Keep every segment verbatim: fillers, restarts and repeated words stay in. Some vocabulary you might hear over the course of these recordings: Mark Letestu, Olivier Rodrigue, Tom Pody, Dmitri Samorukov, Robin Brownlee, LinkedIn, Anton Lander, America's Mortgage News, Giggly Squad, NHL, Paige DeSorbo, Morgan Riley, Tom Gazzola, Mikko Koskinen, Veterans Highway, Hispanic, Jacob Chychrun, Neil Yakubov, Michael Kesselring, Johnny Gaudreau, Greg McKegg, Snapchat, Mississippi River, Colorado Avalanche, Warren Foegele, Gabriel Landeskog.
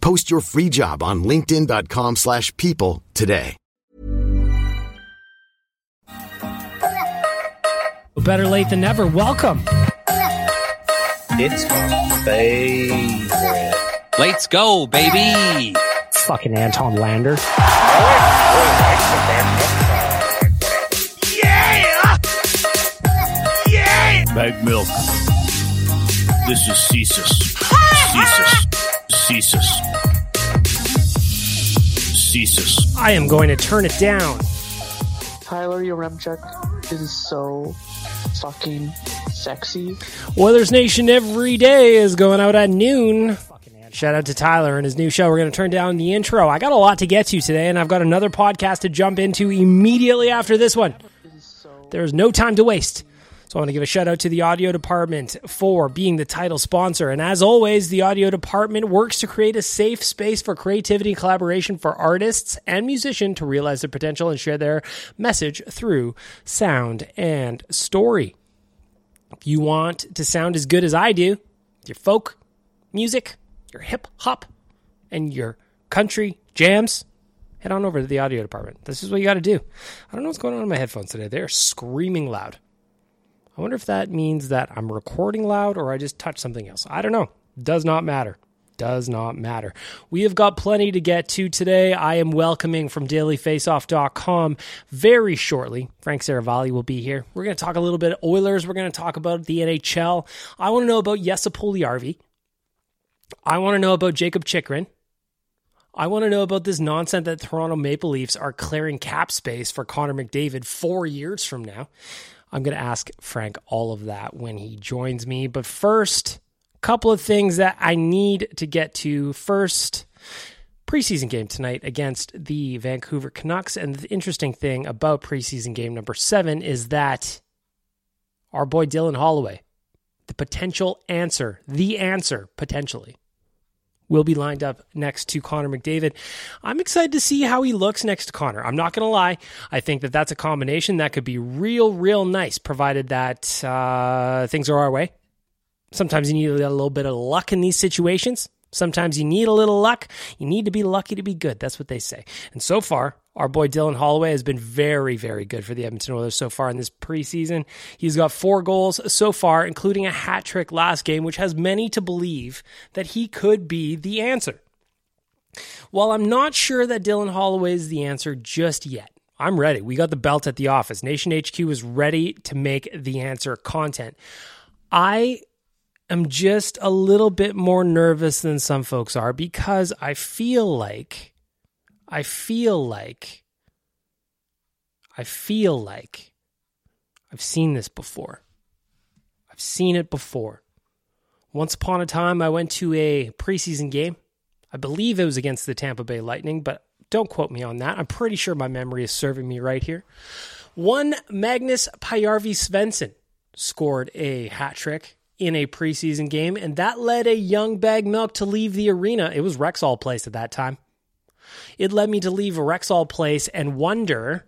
Post your free job on linkedin dot com slash people today. Better late than never. Welcome. It's my favorite. Let's go, baby. Fucking Anton Lander. Yeah! Yeah! Bag milk. This is Cesis. Cesis. Ceases. Ceases. I am going to turn it down. Tyler Yaremchuk is so fucking sexy. Oilers Nation every day is going out at noon. Shout out to Tyler and his new show. We're going to turn down the intro. I got a lot to get to today, and I've got another podcast to jump into immediately after this one. There is no time to waste. So I want to give a shout out to the audio department for being the title sponsor. And as always, the audio department works to create a safe space for creativity and collaboration for artists and musicians to realize their potential and share their message through sound and story. If you want to sound as good as I do, your folk music, your hip hop, and your country jams, head on over to the audio department. This is what you got to do. I don't know what's going on in my headphones today. They're screaming loud. I wonder if that means that I'm recording loud or I just touched something else. I don't know. Does not matter. Does not matter. We have got plenty to get to today. I am welcoming from daily faceoff dot com very shortly. Frank Seravalli will be here. We're going to talk a little bit of Oilers. We're going to talk about the N H L. I want to know about Jesse Puljujarvi. I want to know about Jacob Chychrun. I want to know about this nonsense that Toronto Maple Leafs are clearing cap space for Connor McDavid four years from now. I'm going to ask Frank all of that when he joins me. But first, a couple of things that I need to get to. First, preseason game tonight against the Vancouver Canucks. And the interesting thing about preseason game number seven is that our boy Dylan Holloway, the potential answer, the answer potentially, will be lined up next to Connor McDavid. I'm excited to see how he looks next to Connor. I'm not going to lie. I think that that's a combination that could be real, real nice, provided that uh, things are our way. Sometimes you need a little bit of luck in these situations. Sometimes you need a little luck. You need to be lucky to be good. That's what they say. And so far, our boy Dylan Holloway has been very, very good for the Edmonton Oilers so far in this preseason. He's got four goals so far, including a hat trick last game, which has many to believe that he could be the answer. While I'm not sure that Dylan Holloway is the answer just yet, I'm ready. We got the belt at the office. Nation H Q is ready to make the answer content. I I'm just a little bit more nervous than some folks are because I feel like, I feel like, I feel like I've seen this before. I've seen it before. Once upon a time, I went to a preseason game. I believe it was against the Tampa Bay Lightning, but don't quote me on that. I'm pretty sure my memory is serving me right here. One Magnus Paajarvi-Svensson scored a hat trick in a preseason game, and that led a young bag milk to leave the arena. It was Rexall Place at that time. It led me to leave Rexall Place and wonder,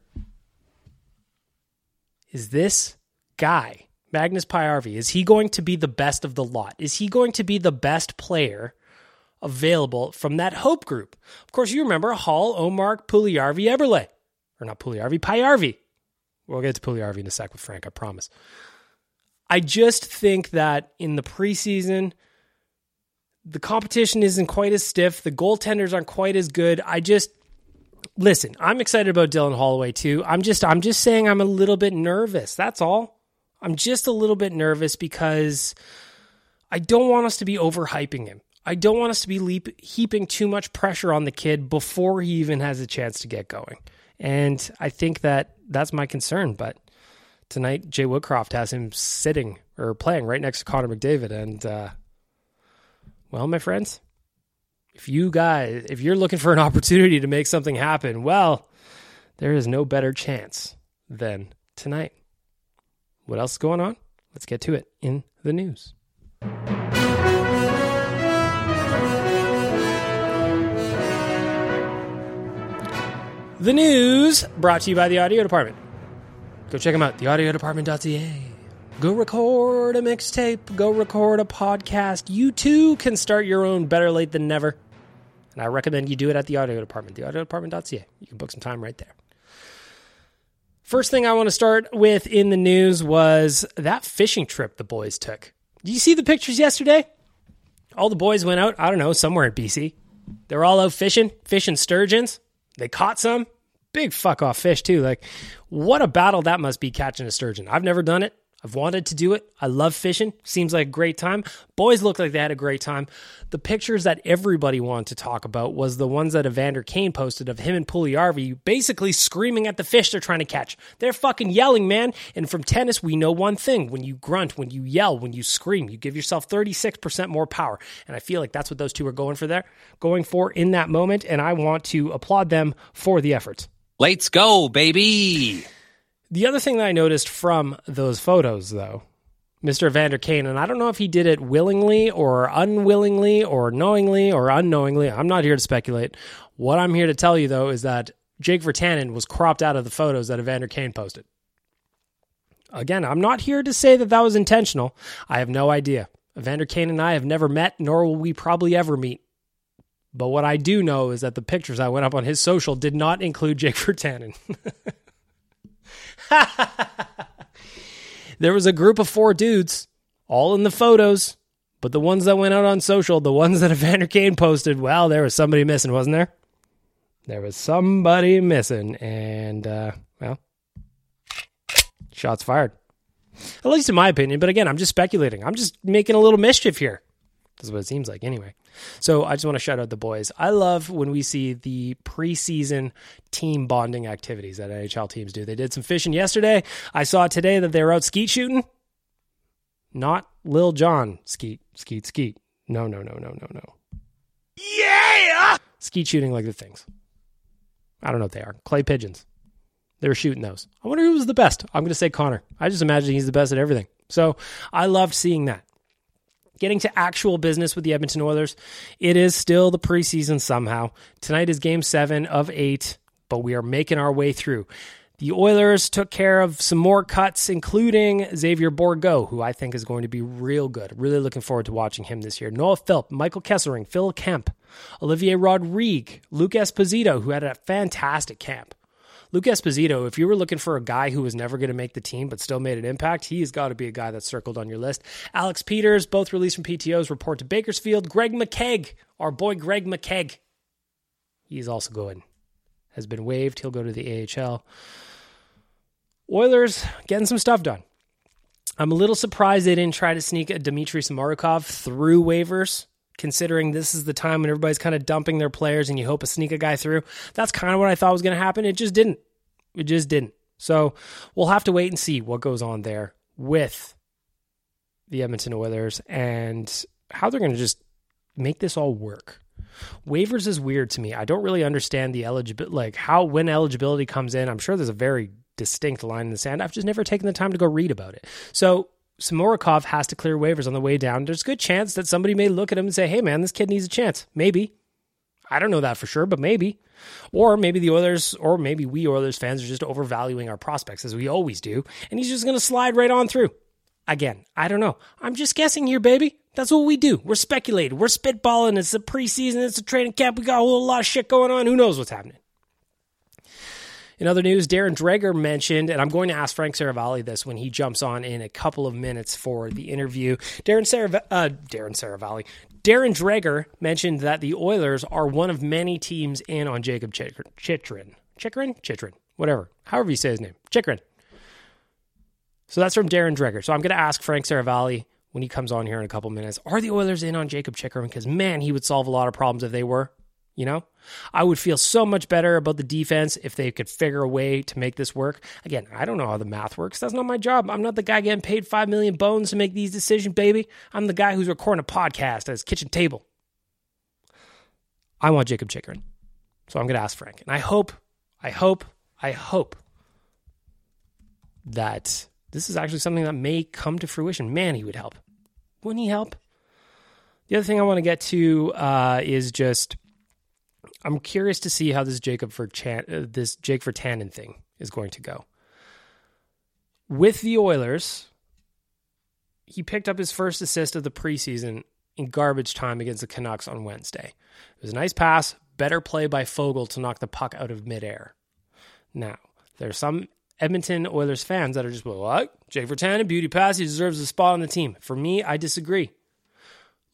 is this guy, Magnus Paajarvi, is he going to be the best of the lot? Is he going to be the best player available from that hope group? Of course, you remember Hall, Omar, Puljujarvi, Eberle. Or not Puljujarvi, Paajarvi. We'll get to Puljujarvi in a sec with Frank, I promise. I just think that in the preseason, the competition isn't quite as stiff. The goaltenders aren't quite as good. I just, listen, I'm excited about Dylan Holloway too. I'm just, I'm just saying I'm a little bit nervous. That's all. I'm just a little bit nervous because I don't want us to be overhyping him. I don't want us to be leap, heaping too much pressure on the kid before he even has a chance to get going. And I think that that's my concern. But tonight, Jay Woodcroft has him sitting or playing right next to Connor McDavid. And, uh, well, my friends, if you guys, if you're looking for an opportunity to make something happen, well, there is no better chance than tonight. What else is going on? Let's get to it in the news. The news brought to you by The Audio Department. Go check them out, the audio department dot c a. Go record a mixtape. Go record a podcast. You too can start your own Better Late Than Never. And I recommend you do it at The Audio Department, the audio department dot c a. You can book some time right there. First thing I want to start with in the news was that fishing trip the boys took. Did you see the pictures yesterday? All the boys went out, I don't know, somewhere in B C. They were all out fishing, fishing sturgeons. They caught some big fuck off fish too. Like, what a battle that must be catching a sturgeon. I've never done it. I've wanted to do it. I love fishing. Seems like a great time. Boys looked like they had a great time. The pictures that everybody wanted to talk about was the ones that Evander Kane posted of him and Puljujarvi basically screaming at the fish they're trying to catch. They're fucking yelling, man. And from tennis, we know one thing. When you grunt, when you yell, when you scream, you give yourself thirty-six percent more power. And I feel like that's what those two are going for there, going for in that moment. And I want to applaud them for the efforts. Let's go, baby. The other thing that I noticed from those photos, though, Mister Evander Kane, and I don't know if he did it willingly or unwillingly or knowingly or unknowingly. I'm not here to speculate. What I'm here to tell you, though, is that Jake Virtanen was cropped out of the photos that Evander Kane posted. Again, I'm not here to say that that was intentional. I have no idea. Evander Kane and I have never met, nor will we probably ever meet. But what I do know is that the pictures I went up on his social did not include Jake Virtanen. There was a group of four dudes, all in the photos, but the ones that went out on social, the ones that Evander Kane posted, well, there was somebody missing, wasn't there? There was somebody missing, and, uh, well, shots fired. At least in my opinion, but again, I'm just speculating. I'm just making a little mischief here. That's what it seems like anyway. So I just want to shout out the boys. I love when we see the preseason team bonding activities that N H L teams do. They did some fishing yesterday. I saw today that they were out skeet shooting. Not Lil Jon skeet, skeet, skeet. No, no, no, no, no, no. Yeah! Skeet shooting like the things. I don't know what they are. Clay pigeons. They were shooting those. I wonder who was the best. I'm going to say Connor. I just imagine he's the best at everything. So I loved seeing that. Getting to actual business with the Edmonton Oilers, it is still the preseason somehow. Tonight is game seven of eight, but we are making our way through. The Oilers took care of some more cuts, including Xavier Bourgault, who I think is going to be real good. Really looking forward to watching him this year. Noah Philp, Michael Kesselring, Phil Kemp, Olivier Rodrigue, Luke Esposito, who had a fantastic camp. Luke Esposito, if you were looking for a guy who was never going to make the team but still made an impact, he's got to be a guy that's circled on your list. Alex Peters, both released from P T Os, report to Bakersfield. Greg McKegg, our boy Greg McKegg, he's also going. Has been waived. He'll go to the A H L. Oilers getting some stuff done. I'm a little surprised they didn't try to sneak a Dmitri Samorukov through waivers, considering this is the time when everybody's kind of dumping their players and you hope to sneak a guy through. That's kind of what I thought was going to happen. It just didn't. It just didn't. So we'll have to wait and see what goes on there with the Edmonton Oilers and how they're going to just make this all work. Waivers is weird to me. I don't really understand the eligibility, like how, when eligibility comes in. I'm sure there's a very distinct line in the sand. I've just never taken the time to go read about it. So Samorukov has to clear waivers on the way down. There's a good chance that somebody may look at him and say, hey man, this kid needs a chance. Maybe. I don't know that for sure, but maybe. Or maybe the Oilers, or maybe we Oilers fans are just overvaluing our prospects as we always do. And he's just going to slide right on through. Again, I don't know. I'm just guessing here, baby. That's what we do. We're speculating. We're spitballing. It's the preseason. It's the training camp. We got a whole lot of shit going on. Who knows what's happening? In other news, Darren Dreger mentioned, and I'm going to ask Frank Seravalli this when he jumps on in a couple of minutes for the interview. Darren Serav- uh, Darren Seravalli. Darren Dreger mentioned that the Oilers are one of many teams in on Jacob Chychrun. Chychrun? Chychrun? Whatever. However you say his name. Chychrun. So that's from Darren Dreger. So I'm going to ask Frank Seravalli when he comes on here in a couple minutes, are the Oilers in on Jacob Chychrun? Because, man, he would solve a lot of problems if they were, you know? I would feel so much better about the defense if they could figure a way to make this work. Again, I don't know how the math works. That's not my job. I'm not the guy getting paid five million bones to make these decisions, baby. I'm the guy who's recording a podcast at his kitchen table. I want Jacob Chychrun. So I'm going to ask Frank. And I hope, I hope, I hope that this is actually something that may come to fruition. Man, he would help. Wouldn't he help? The other thing I want to get to uh, is just, I'm curious to see how this Jacob Virtan- uh, this Jake Virtanen thing is going to go. With the Oilers, he picked up his first assist of the preseason in garbage time against the Canucks on Wednesday. It was a nice pass, better play by Foegele to knock the puck out of midair. Now, there's some Edmonton Oilers fans that are just, well, what? Jake Virtanen, beauty pass, he deserves a spot on the team. For me, I disagree.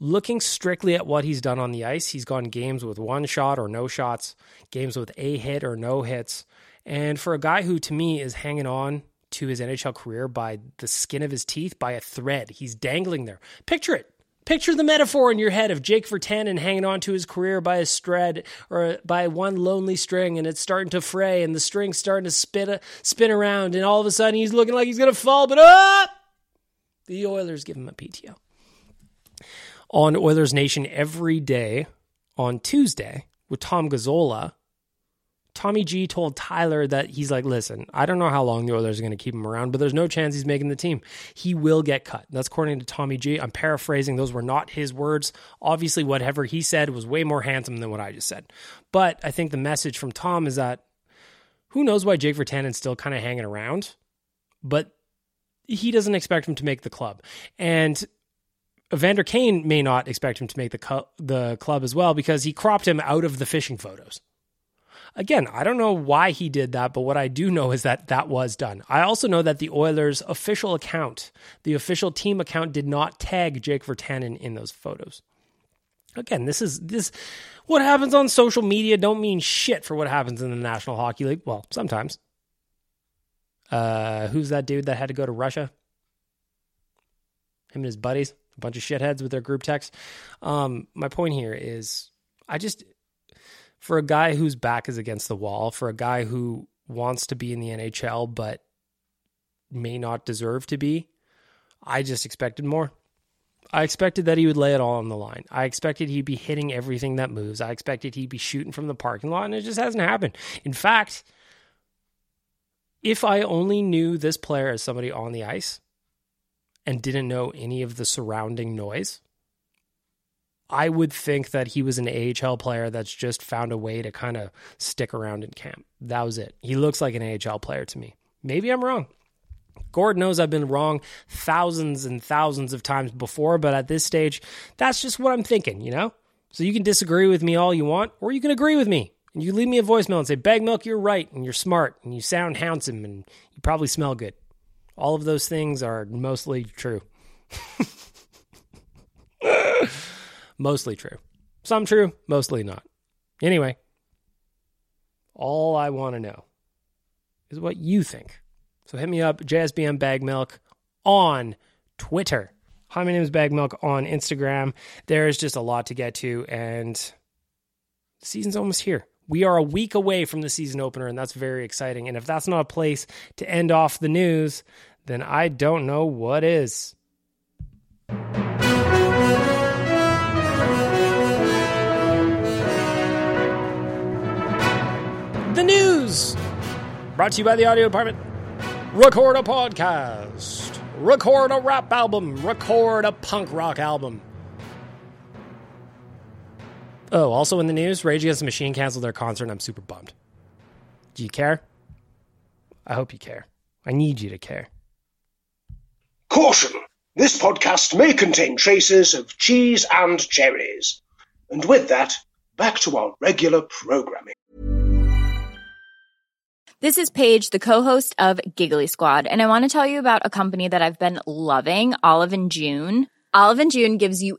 Looking strictly at what he's done on the ice, he's gone games with one shot or no shots, games with a hit or no hits. And for a guy who, to me, is hanging on to his N H L career by the skin of his teeth, by a thread, he's dangling there. Picture it. Picture the metaphor in your head of Jake Virtanen hanging on to his career by a thread or by one lonely string, and it's starting to fray, and the string's starting to spin, spin around, and all of a sudden he's looking like he's going to fall, but ah! The Oilers give him a P T O. On Oilers Nation every day on Tuesday with Tom Gazzola, Tommy G told Tyler that he's like, listen, I don't know how long the Oilers are going to keep him around, but there's no chance he's making the team. He will get cut. That's according to Tommy G. I'm paraphrasing. Those were not his words. Obviously, whatever he said was way more handsome than what I just said. But I think the message from Tom is that who knows why Jake Virtanen's still kind of hanging around, but he doesn't expect him to make the club. And Evander Kane may not expect him to make the cu- the club as well because he cropped him out of the fishing photos. Again, I don't know why he did that, but what I do know is that that was done. I also know that the Oilers' official account, the official team account, did not tag Jake Virtanen in those photos. Again, this is this. What happens on social media don't mean shit for what happens in the National Hockey League. Well, sometimes. Uh, who's that dude that had to go to Russia? Him and his buddies, a bunch of shitheads with their group text. Um, my point here is, I just... For a guy whose back is against the wall, for a guy who wants to be in the N H L but may not deserve to be, I just expected more. I expected that he would lay it all on the line. I expected he'd be hitting everything that moves. I expected he'd be shooting from the parking lot, and it just hasn't happened. In fact, if I only knew this player as somebody on the ice and didn't know any of the surrounding noise, I would think that he was an A H L player that's just found a way to kind of stick around in camp. That was it. He looks like an A H L player to me. Maybe I'm wrong. Gord knows I've been wrong thousands and thousands of times before, but at this stage, that's just what I'm thinking, you know? So you can disagree with me all you want, or you can agree with me. And you leave me a voicemail and say, Bag Milk, you're right, and you're smart, and you sound handsome, and you probably smell good. All of those things are mostly true. Mostly true. Some true, mostly not. Anyway, all I want to know is what you think. So hit me up, J S B M Bag Milk on Twitter. Hi, my name is Bag Milk on Instagram. There's just a lot to get to, and the season's almost here. We are a week away from the season opener, and that's very exciting. And if that's not a place to end off the news, then I don't know what is. The news brought to you by the audio department. Record a podcast. Record a rap album. Record a punk rock album. Oh, also in the news, Rage Against the Machine canceled their concert, and I'm super bummed. Do you care? I hope you care. I need you to care. Caution! This podcast may contain traces of cheese and cherries. And with that, back to our regular programming. This is Paige, the co-host of Giggly Squad, and I want to tell you about a company that I've been loving, Olive and June. Olive and June gives you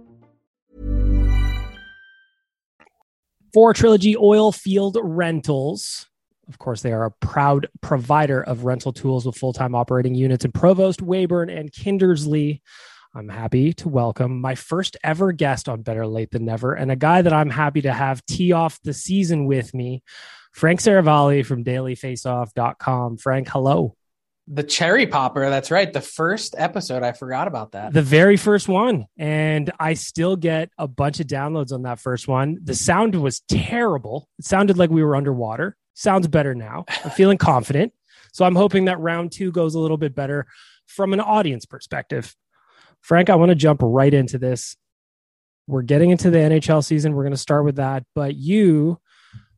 For Trilogy Oil Field Rentals, of course, they are a proud provider of rental tools with full-time operating units in Provost, Weyburn, and Kindersley. I'm happy to welcome my first ever guest on Better Late Than Never, and a guy that I'm happy to have tee off the season with me, Frank Seravalli from daily faceoff dot com. Frank, hello. The cherry popper. That's right. The first episode. I forgot about that. The very first one. And I still get a bunch of downloads on that first one. The sound was terrible. It sounded like we were underwater. Sounds better now. I'm feeling confident. So I'm hoping that round two goes a little bit better from an audience perspective. Frank, I want to jump right into this. We're getting into the N H L season. We're going to start with that. But you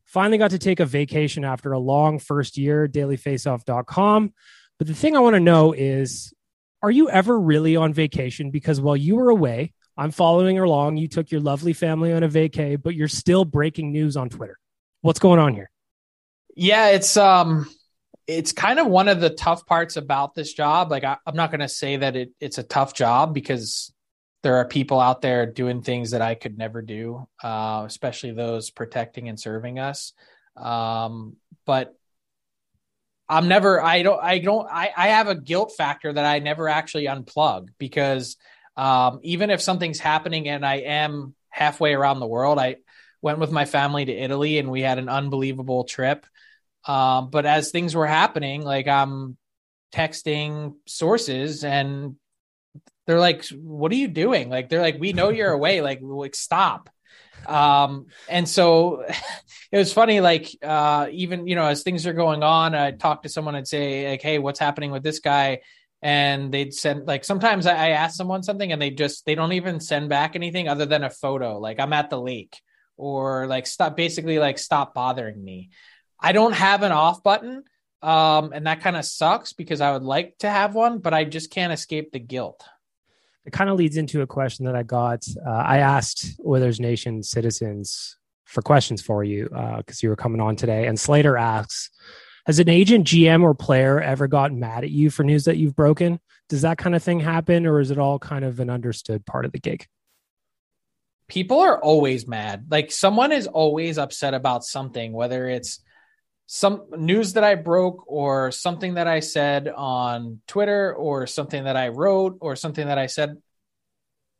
finally got to take a vacation after a long first year, daily faceoff dot com. But the thing I want to know is, are you ever really on vacation? Because while you were away, I'm following along. You took your lovely family on a vacay, but you're still breaking news on Twitter. What's going on here? Yeah, it's um, it's kind of one of the tough parts about this job. Like, I, I'm not going to say that it, it's a tough job, because there are people out there doing things that I could never do, uh, especially those protecting and serving us. Um, but I'm never, I don't, I don't, I, I have a guilt factor that I never actually unplug, because um, even if something's happening and I am halfway around the world, I went with my family to Italy and we had an unbelievable trip. Um, but as things were happening, like, I'm texting sources and they're like, what are you doing? Like, they're like, we know you're away. Like, like, stop. Um, and so it was funny, like, uh, even, you know, as things are going on, I talked to someone and say like, hey, what's happening with this guy? And they'd send, like, sometimes I ask someone something and they just, they don't even send back anything other than a photo. Like, I'm at the lake, or like, stop, basically like, stop bothering me. I don't have an off button. Um, and that kind of sucks, because I would like to have one, but I just can't escape the guilt. It kind of leads into a question that I got. Uh, I asked Oilers Nation citizens for questions for you because uh, you were coming on today. And Slater asks, Has an agent, G M, or player ever gotten mad at you for news that you've broken? Does that kind of thing happen, or is it all kind of an understood part of the gig? People are always mad. Like, someone is always upset about something, whether it's some news that I broke or something that I said on Twitter or something that I wrote or something that I said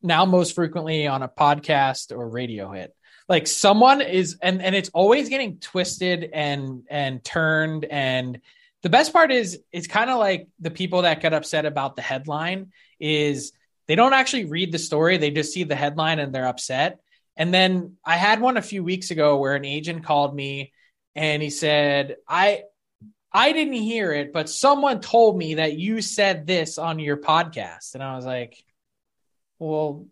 now most frequently on a podcast or radio hit. Like, someone is, and, and it's always getting twisted and, and turned. And the best part is, it's kind of like the people that get upset about the headline is they don't actually read the story. They just see the headline and they're upset. And then I had one a few weeks ago where an agent called me and he said, I, I didn't hear it, but someone told me that you said this on your podcast. And I was like, well,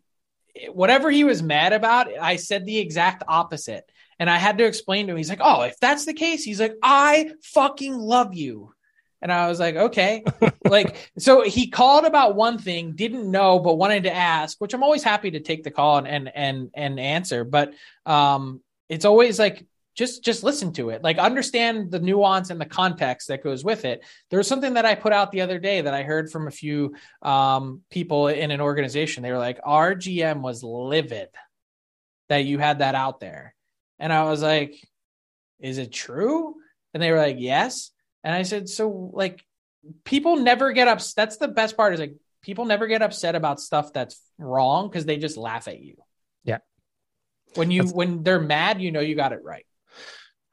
whatever he was mad about, I said the exact opposite. And I had to explain to him. He's like, oh, if that's the case, he's like, I fucking love you. And I was like, okay. Like, so he called about one thing, didn't know, but wanted to ask, which I'm always happy to take the call and, and, and, and answer. But um, it's always like, just, just listen to it. Like, understand the nuance and the context that goes with it. There was something that I put out the other day that I heard from a few um, people in an organization. They were like, our G M was livid that you had that out there. And I was like, is it true? And they were like, yes. And I said, so like, people never get upset. That's the best part, is like, people never get upset about stuff that's wrong, 'cause they just laugh at you. Yeah. When you, that's- when they're mad, you know, you got it right.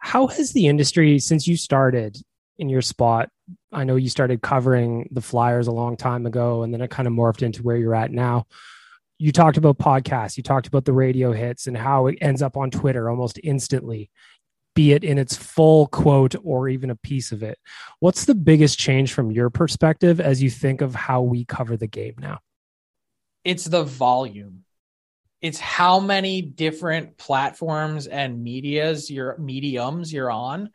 How has the industry, since you started in your spot, I know you started covering the Flyers a long time ago, and then it kind of morphed into where you're at now. You talked about podcasts, you talked about the radio hits and how it ends up on Twitter almost instantly, be it in its full quote or even a piece of it. What's the biggest change from your perspective as you think of how we cover the game now? It's the volume. It's how many different platforms and medias, your mediums you're on.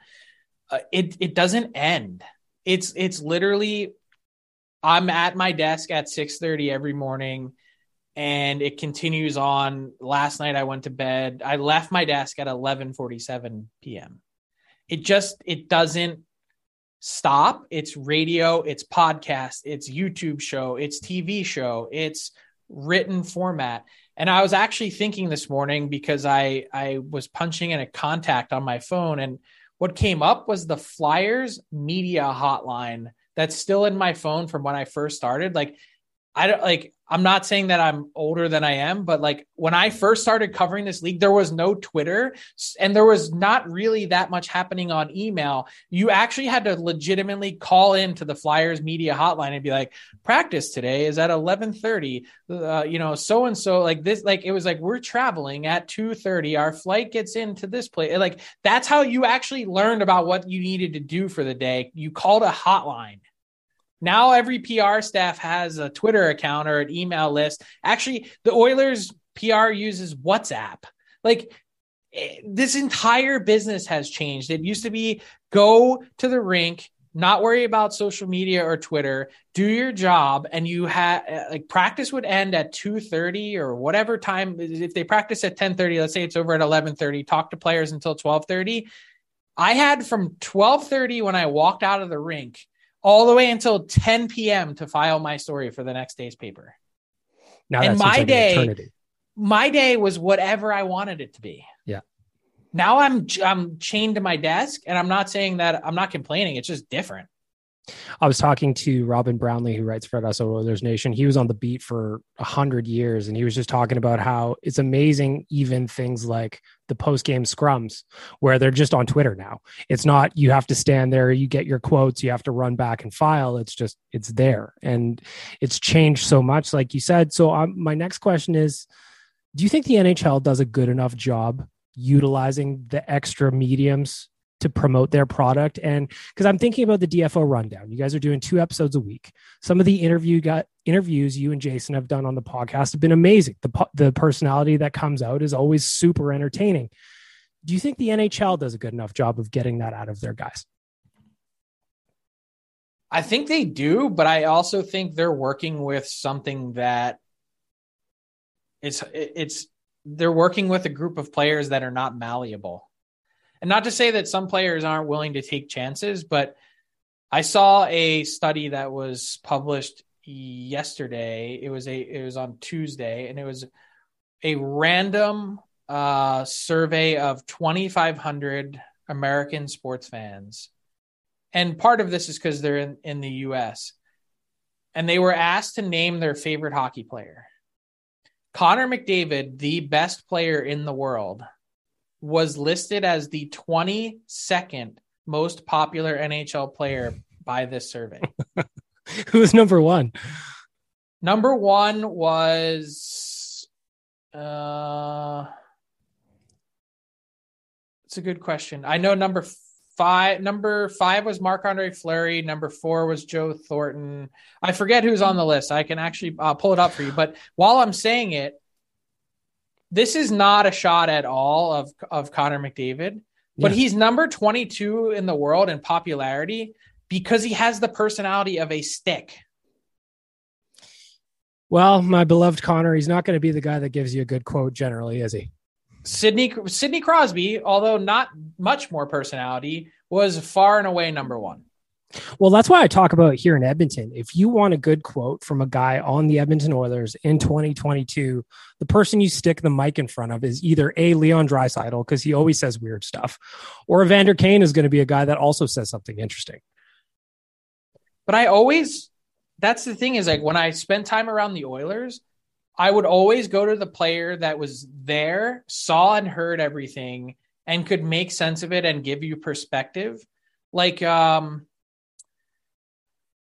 Uh, it it doesn't end. It's it's literally, I'm at my desk at six thirty every morning, and it continues on. Last night I went to bed. I left my desk at eleven forty-seven p.m. It just it doesn't stop. It's radio. It's podcast. It's YouTube show. It's T V show. It's written format. And I was actually thinking this morning, because I, I was punching in a contact on my phone, and what came up was the Flyers media hotline that's still in my phone from when I first started. Like, I don't like, I'm not saying that I'm older than I am, but like, when I first started covering this league, there was no Twitter, and there was not really that much happening on email. You actually had to legitimately call into the Flyers media hotline and be like, practice today is at eleven thirty, uh, you know, so-and-so like this, like, it was like, we're traveling at two thirty. Our flight gets into this place. Like, that's how you actually learned about what you needed to do for the day. You called a hotline. Now every P R staff has a Twitter account or an email list. Actually, the Oilers P R uses WhatsApp. Like, this entire business has changed. It used to be go to the rink, not worry about social media or Twitter, do your job. And you had like, practice would end at two thirty or whatever time. If they practice at ten thirty, let's say it's over at eleven thirty, talk to players until twelve thirty. I had from twelve thirty when I walked out of the rink all the way until ten p.m. to file my story for the next day's paper. Now, and my like day, my day was whatever I wanted it to be. Yeah. Now I'm, I'm chained to my desk, and I'm not saying that I'm not complaining. It's just different. I was talking to Robin Brownlee, who writes for us on Oilers Nation. He was on the beat for a hundred years. And he was just talking about how it's amazing. Even things like the post-game scrums, where they're just on Twitter now. It's not, you have to stand there, you get your quotes, you have to run back and file. It's just, it's there. And it's changed so much, like you said. So um, my next question is, do you think the N H L does a good enough job utilizing the extra mediums to promote their product? And because I'm thinking about the D F O rundown, you guys are doing two episodes a week. Some of the interview got interviews you and Jason have done on the podcast have been amazing. The, the personality that comes out is always super entertaining. Do you think the N H L does a good enough job of getting that out of their guys? I think they do, but I also think they're working with something that it's, it's, they're working with a group of players that are not malleable. And not to say that some players aren't willing to take chances, but I saw a study that was published yesterday. It was a, it was on Tuesday, and it was a random uh, survey of twenty-five hundred American sports fans. And part of this is because they're in, in the U S, and they were asked to name their favorite hockey player. Connor McDavid, the best player in the world, was listed as the twenty-second most popular N H L player by this survey. Who's number one? Number one was... Uh, it's a good question. I know number five. Number five was Marc-Andre Fleury. Number four was Joe Thornton. I forget who's on the list. I can actually uh, pull it up for you. But while I'm saying it, this is not a shot at all of, of Connor McDavid, but yeah. He's number twenty-two in the world in popularity because he has the personality of a stick. Well, my beloved Connor, he's not going to be the guy that gives you a good quote generally, is he? Sidney, Sidney Crosby, although not much more personality, was far and away number one. Well, that's why I talk about it here in Edmonton. If you want a good quote from a guy on the Edmonton Oilers in twenty twenty-two, the person you stick the mic in front of is either A, Leon Draisaitl, because he always says weird stuff, or Evander Kane is going to be a guy that also says something interesting. But I always, that's the thing is like when I spend time around the Oilers, I would always go to the player that was there, saw and heard everything, and could make sense of it and give you perspective. Like, um,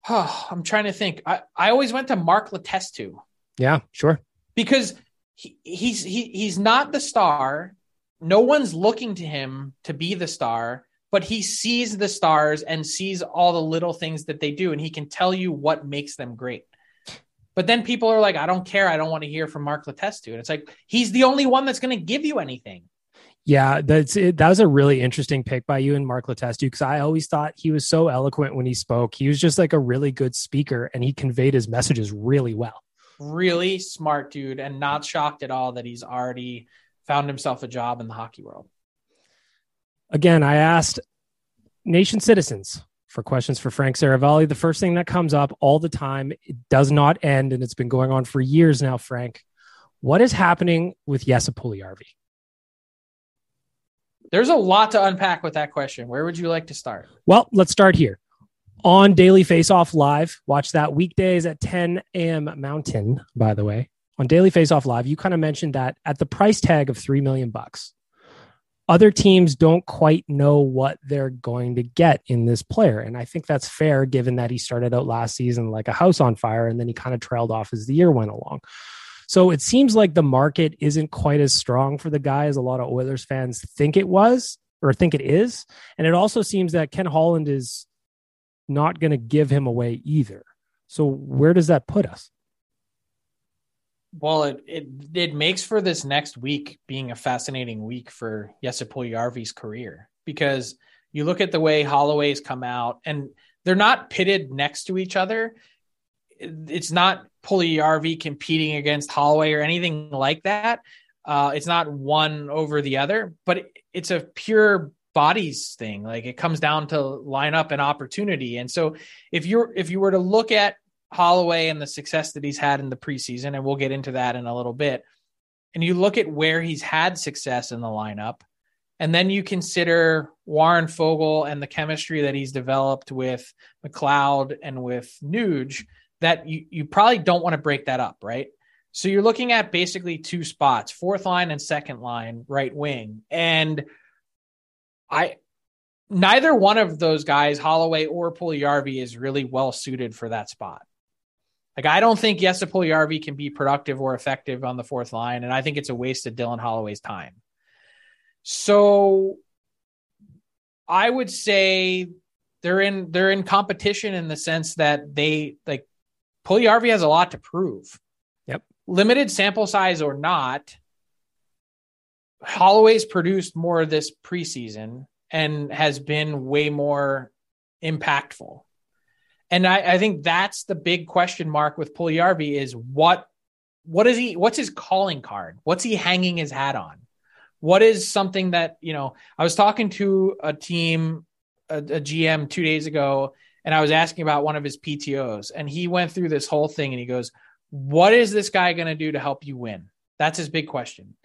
Oh, I'm trying to think. I, I always went to Mark Letestu. Yeah, sure. Because he, he's he, he's not the star. No one's looking to him to be the star, but he sees the stars and sees all the little things that they do, and he can tell you what makes them great. But then people are like, I don't care. I don't want to hear from Mark Letestu. And it's like, he's the only one that's going to give you anything. Yeah, that's it. That was a really interesting pick by you and Mark Letestu, because I always thought he was so eloquent when he spoke. He was just like a really good speaker, and he conveyed his messages really well. Really smart dude, and not shocked at all that he's already found himself a job in the hockey world. Again, I asked Nation Citizens for questions for Frank Seravalli. The first thing that comes up all the time, it does not end, and it's been going on for years now, Frank. What is happening with Jesse Puljujarvi? There's a lot to unpack with that question. Where would you like to start? Well, let's start here. On Daily Faceoff Live, watch that weekdays at ten a.m. Mountain, by the way. On Daily Faceoff Live, you kind of mentioned that at the price tag of three million dollars, other teams don't quite know what they're going to get in this player. And I think that's fair, given that he started out last season like a house on fire, and then he kind of trailed off as the year went along. So it seems like the market isn't quite as strong for the guy as a lot of Oilers fans think it was or think it is. And it also seems that Ken Holland is not going to give him away either. So where does that put us? Well, it it, it makes for this next week being a fascinating week for Jesse Puljujarvi's career, because you look at the way Holloway's come out and they're not pitted next to each other. It's not Puljujarvi competing against Holloway or anything like that. Uh, it's not one over the other, but it, it's a pure bodies thing. Like, it comes down to lineup and opportunity. And so if you're, if you were to look at Holloway and the success that he's had in the preseason, and we'll get into that in a little bit, and you look at where he's had success in the lineup, and then you consider Warren Foegele and the chemistry that he's developed with McLeod and with Nuge, that you, you probably don't want to break that up, right? So you're looking at basically two spots, fourth line and second line, right wing. And I, neither one of those guys, Holloway or Puljujarvi, is really well suited for that spot. Like, I don't think Jesse Puljujarvi can be productive or effective on the fourth line. And I think it's a waste of Dylan Holloway's time. So I would say they're in, they're in competition in the sense that they like, Puljujarvi has a lot to prove. Yep. Limited sample size or not, Holloway's produced more this preseason and has been way more impactful. And I, I think that's the big question mark with Puljujarvi is what, what is he, what's his calling card? What's he hanging his hat on? what is something that, you know, I was talking to a team, a, a G M two days ago, and I was asking about one of his P T Os, and he went through this whole thing and he goes, what is this guy going to do to help you win? That's his big question.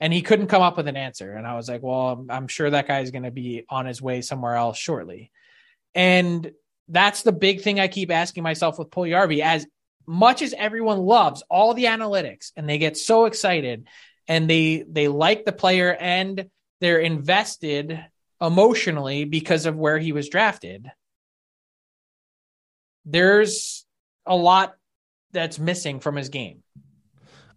And he couldn't come up with an answer. And I was like, well, I'm, I'm sure that guy is going to be on his way somewhere else shortly. And that's the big thing I keep asking myself with Puljujarvi. As much as everyone loves all the analytics and they get so excited and they, they like the player and they're invested emotionally because of where he was drafted, there's a lot that's missing from his game.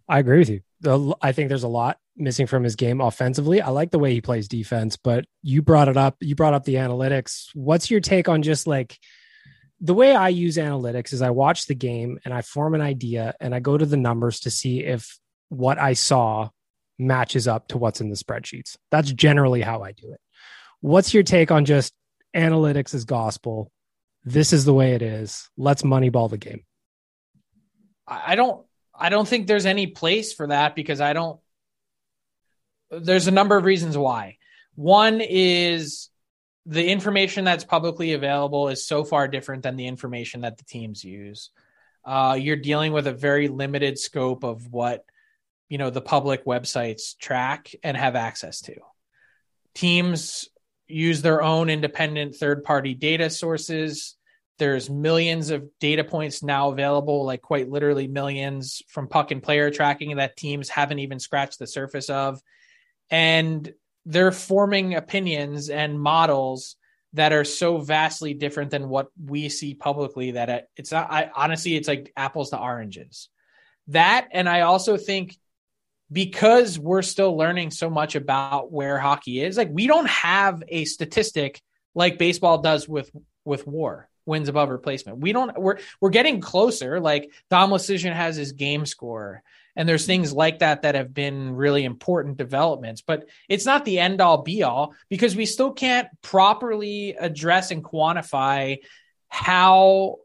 I agree with you. I think there's a lot missing from his game offensively. I like the way he plays defense, but you brought it up. You brought up the analytics. What's your take on just like the way I use analytics is I watch the game and I form an idea and I go to the numbers to see if what I saw matches up to what's in the spreadsheets. That's generally how I do it. What's your take on just analytics is gospel? This is the way it is. Let's moneyball the game. I don't, I don't think there's any place for that because I don't, there's a number of reasons why. One is the information that's publicly available is so far different than the information that the teams use. Uh, you're dealing with a very limited scope of what, you know, the public websites track and have access to. Teams use their own independent third-party data sources. There's millions of data points now available, like quite literally millions, from puck and player tracking that teams haven't even scratched the surface of. And they're forming opinions and models that are so vastly different than what we see publicly that it's not, I honestly, it's like apples to oranges. That, and I also think because we're still learning so much about where hockey is, like we don't have a statistic like baseball does with, with war. Wins above replacement. We don't, we're, we're getting closer. Like Dom Lucian has his game score and there's things like that, that have been really important developments, but it's not the end all be all because we still can't properly address and quantify how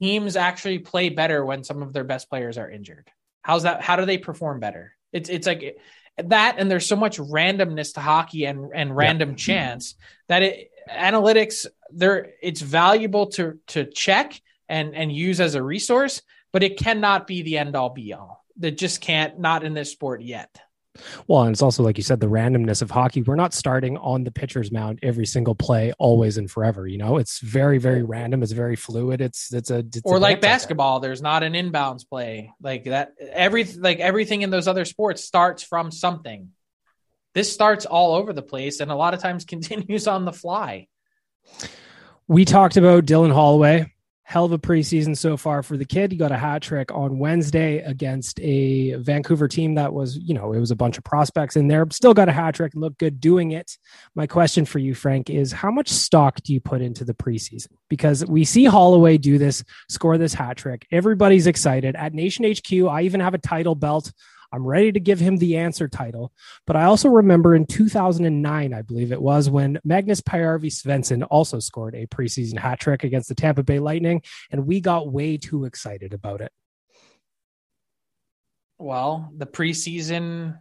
teams actually play better when some of their best players are injured. How's that? How do they perform better? It's, it's like that. And there's so much randomness to hockey and, and random yeah. chance that it, analytics there it's valuable to to check and and use as a resource, but it cannot be the end all be all. That just can't, not in this sport yet. Well, and it's also like you said, the randomness of hockey. We're not starting on the pitcher's mound every single play, always and forever. You know, it's very, very random. It's very fluid. It's it's a it's or a like basketball. There. There's not an inbounds play like that. Every like everything in those other sports starts from something. This starts all over the place and a lot of times continues on the fly. We talked about Dylan Holloway. Hell of a preseason so far for the kid. He got a hat trick on Wednesday against a Vancouver team that was, you know, it was a bunch of prospects in there. Still got a hat trick and looked good doing it. My question for you, Frank, is how much stock do you put into the preseason? Because we see Holloway do this, score this hat trick. Everybody's excited. At Nation H Q, I even have a title belt. I'm ready to give him the answer title. But I also remember in two thousand nine, I believe it was, when Magnus Paajarvi-Svensson also scored a preseason hat trick against the Tampa Bay Lightning, and we got way too excited about it. Well, the preseason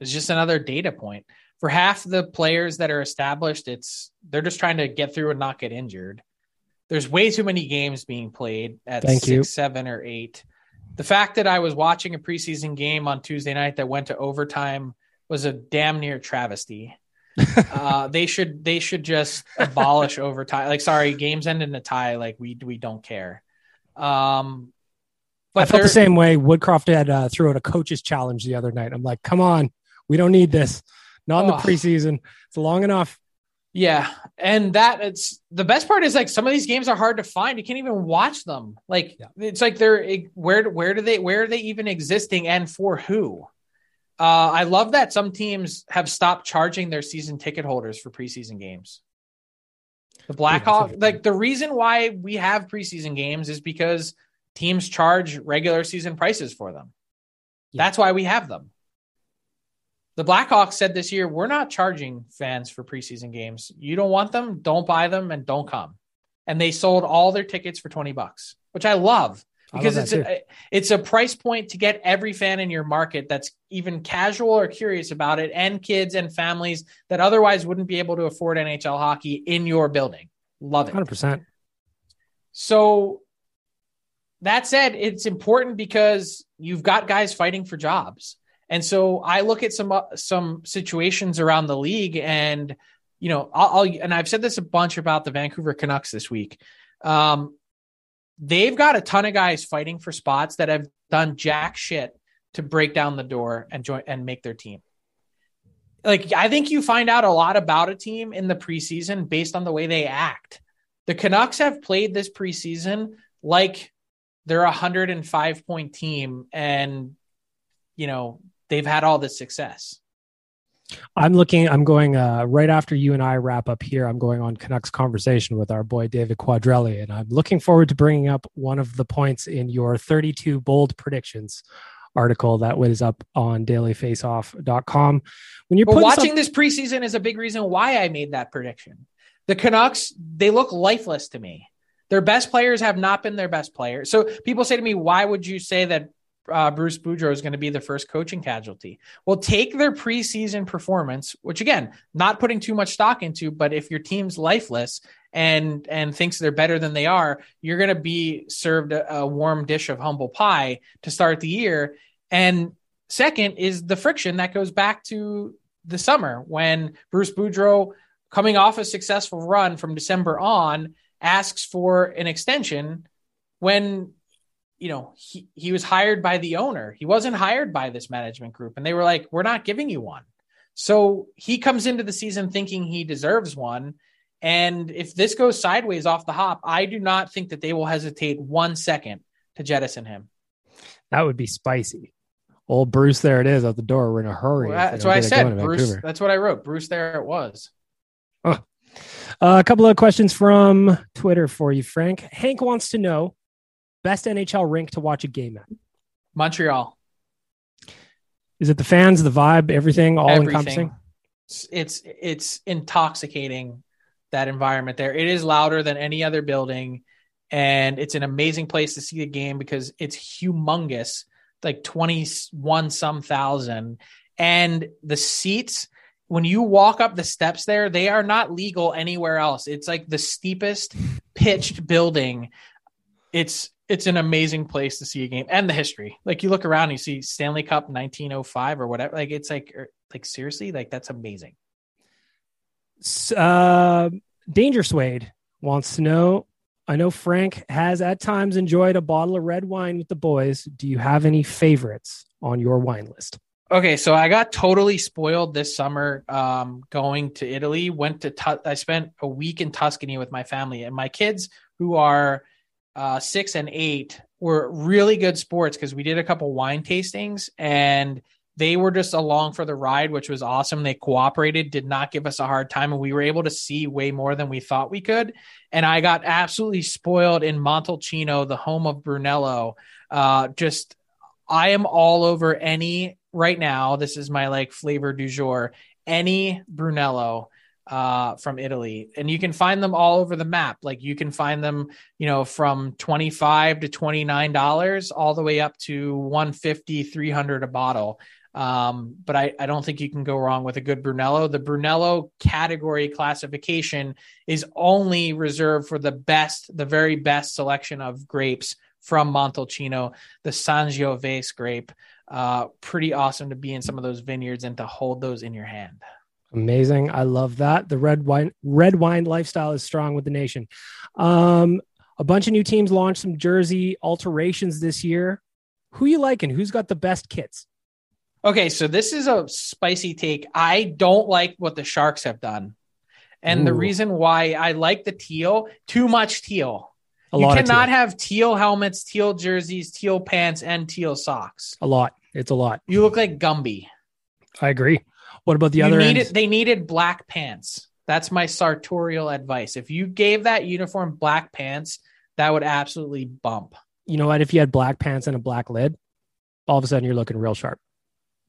is just another data point. For half the players that are established, it's they're just trying to get through and not get injured. There's way too many games being played at Thank six, you. seven, or eight. The fact that I was watching a preseason game on Tuesday night that went to overtime was a damn near travesty. uh, they should they should just abolish overtime. Like, sorry, games end in a tie. Like, we we don't care. Um, but I felt there, the same way. Woodcroft had uh, threw out a coach's challenge the other night. I'm like, come on, we don't need this. Not in oh, the preseason. It's long enough. Yeah, and that it's the best part is like some of these games are hard to find. You can't even watch them. Like yeah. it's like they're where where do they where are they even existing and for who? Uh, I love that some teams have stopped charging their season ticket holders for preseason games. The Blackhawks, yeah, like the reason why we have preseason games is because teams charge regular season prices for them. Yeah. That's why we have them. The Blackhawks said this year, we're not charging fans for preseason games. You don't want them, don't buy them, and don't come. And they sold all their tickets for twenty bucks, which I love. Because it's a, it's a price point to get every fan in your market that's even casual or curious about it, and kids and families that otherwise wouldn't be able to afford N H L hockey in your building. Love it. one hundred percent. So that said, it's important because you've got guys fighting for jobs. And so I look at some, uh, some situations around the league, and, you know, I'll, I'll, and I've said this a bunch about the Vancouver Canucks this week. Um, They've got a ton of guys fighting for spots that have done jack shit to break down the door and join and make their team. Like, I think you find out a lot about a team in the preseason based on the way they act. The Canucks have played this preseason like they're a one hundred five point team, and, you know, they've had all this success. I'm looking, I'm going uh, right after you and I wrap up here, I'm going on Canucks Conversation with our boy David Quadrelli, and I'm looking forward to bringing up one of the points in your thirty-two bold predictions article that was up on daily faceoff dot com. When you're putting watching something- this preseason is a big reason why I made that prediction. The Canucks, they look lifeless to me. Their best players have not been their best players. So people say to me, why would you say that Uh, Bruce Boudreau is going to be the first coaching casualty? Well, take their preseason performance, which, again, not putting too much stock into, but if your team's lifeless and and thinks they're better than they are, you're going to be served a, a warm dish of humble pie to start the year. And second is the friction that goes back to the summer when Bruce Boudreau, coming off a successful run from December on, asks for an extension when, you know, he, he was hired by the owner. He wasn't hired by this management group. And they were like, we're not giving you one. So he comes into the season thinking he deserves one. And if this goes sideways off the hop, I do not think that they will hesitate one second to jettison him. That would be spicy. Old Bruce, there it is out the door. We're in a hurry. Well, that's what I said, Bruce. That's what I wrote. Bruce, there it was. Huh. Uh, a couple of questions from Twitter for you, Frank. Hank wants to know, best N H L rink to watch a game at? Montreal. Is it the fans, the vibe, everything, all everything. encompassing? It's, it's it's intoxicating, that environment there. It is louder than any other building, and it's an amazing place to see the game because it's humongous, like twenty-one some thousand. And the seats, when you walk up the steps there, they are not legal anywhere else. It's like the steepest pitched building. It's It's an amazing place to see a game, and the history. Like, you look around and you see Stanley Cup nineteen oh five or whatever. Like, it's like, like seriously, like, that's amazing. Uh, Danger Suede wants to know, I know Frank has at times enjoyed a bottle of red wine with the boys. Do you have any favorites on your wine list? Okay, so I got totally spoiled this summer um, going to Italy. Went to Tu- I spent a week in Tuscany with my family, and my kids, who are Uh, six and eight, were really good sports because we did a couple wine tastings and they were just along for the ride, which was awesome. They cooperated, did not give us a hard time, and we were able to see way more than we thought we could. And I got absolutely spoiled in Montalcino, the home of Brunello. Uh, just, I am all over any right now. This is my like flavor du jour, any Brunello uh from Italy, and you can find them all over the map. Like, you can find them, you know, from twenty-five to twenty-nine dollars all the way up to one fifty, three hundred a bottle. Um, but I, I don't think you can go wrong with a good Brunello. The Brunello category classification is only reserved for the best, the very best selection of grapes from Montalcino, the Sangiovese grape. Uh, pretty awesome to be in some of those vineyards and to hold those in your hand. Amazing. I love that. The red wine, red wine lifestyle is strong with the nation. Um, a bunch of new teams launched some jersey alterations this year. Who you liking? Who's got the best kits? Okay, so this is a spicy take. I don't like what the Sharks have done. And Ooh. the reason why I like the teal, too much teal. A you lot cannot teal. have teal helmets, teal jerseys, teal pants, and teal socks. A lot. It's a lot. You look like Gumby. I agree. What about the you other needed, They needed black pants. That's my sartorial advice. If you gave that uniform black pants, that would absolutely bump. You know what? If you had black pants and a black lid, all of a sudden you're looking real sharp.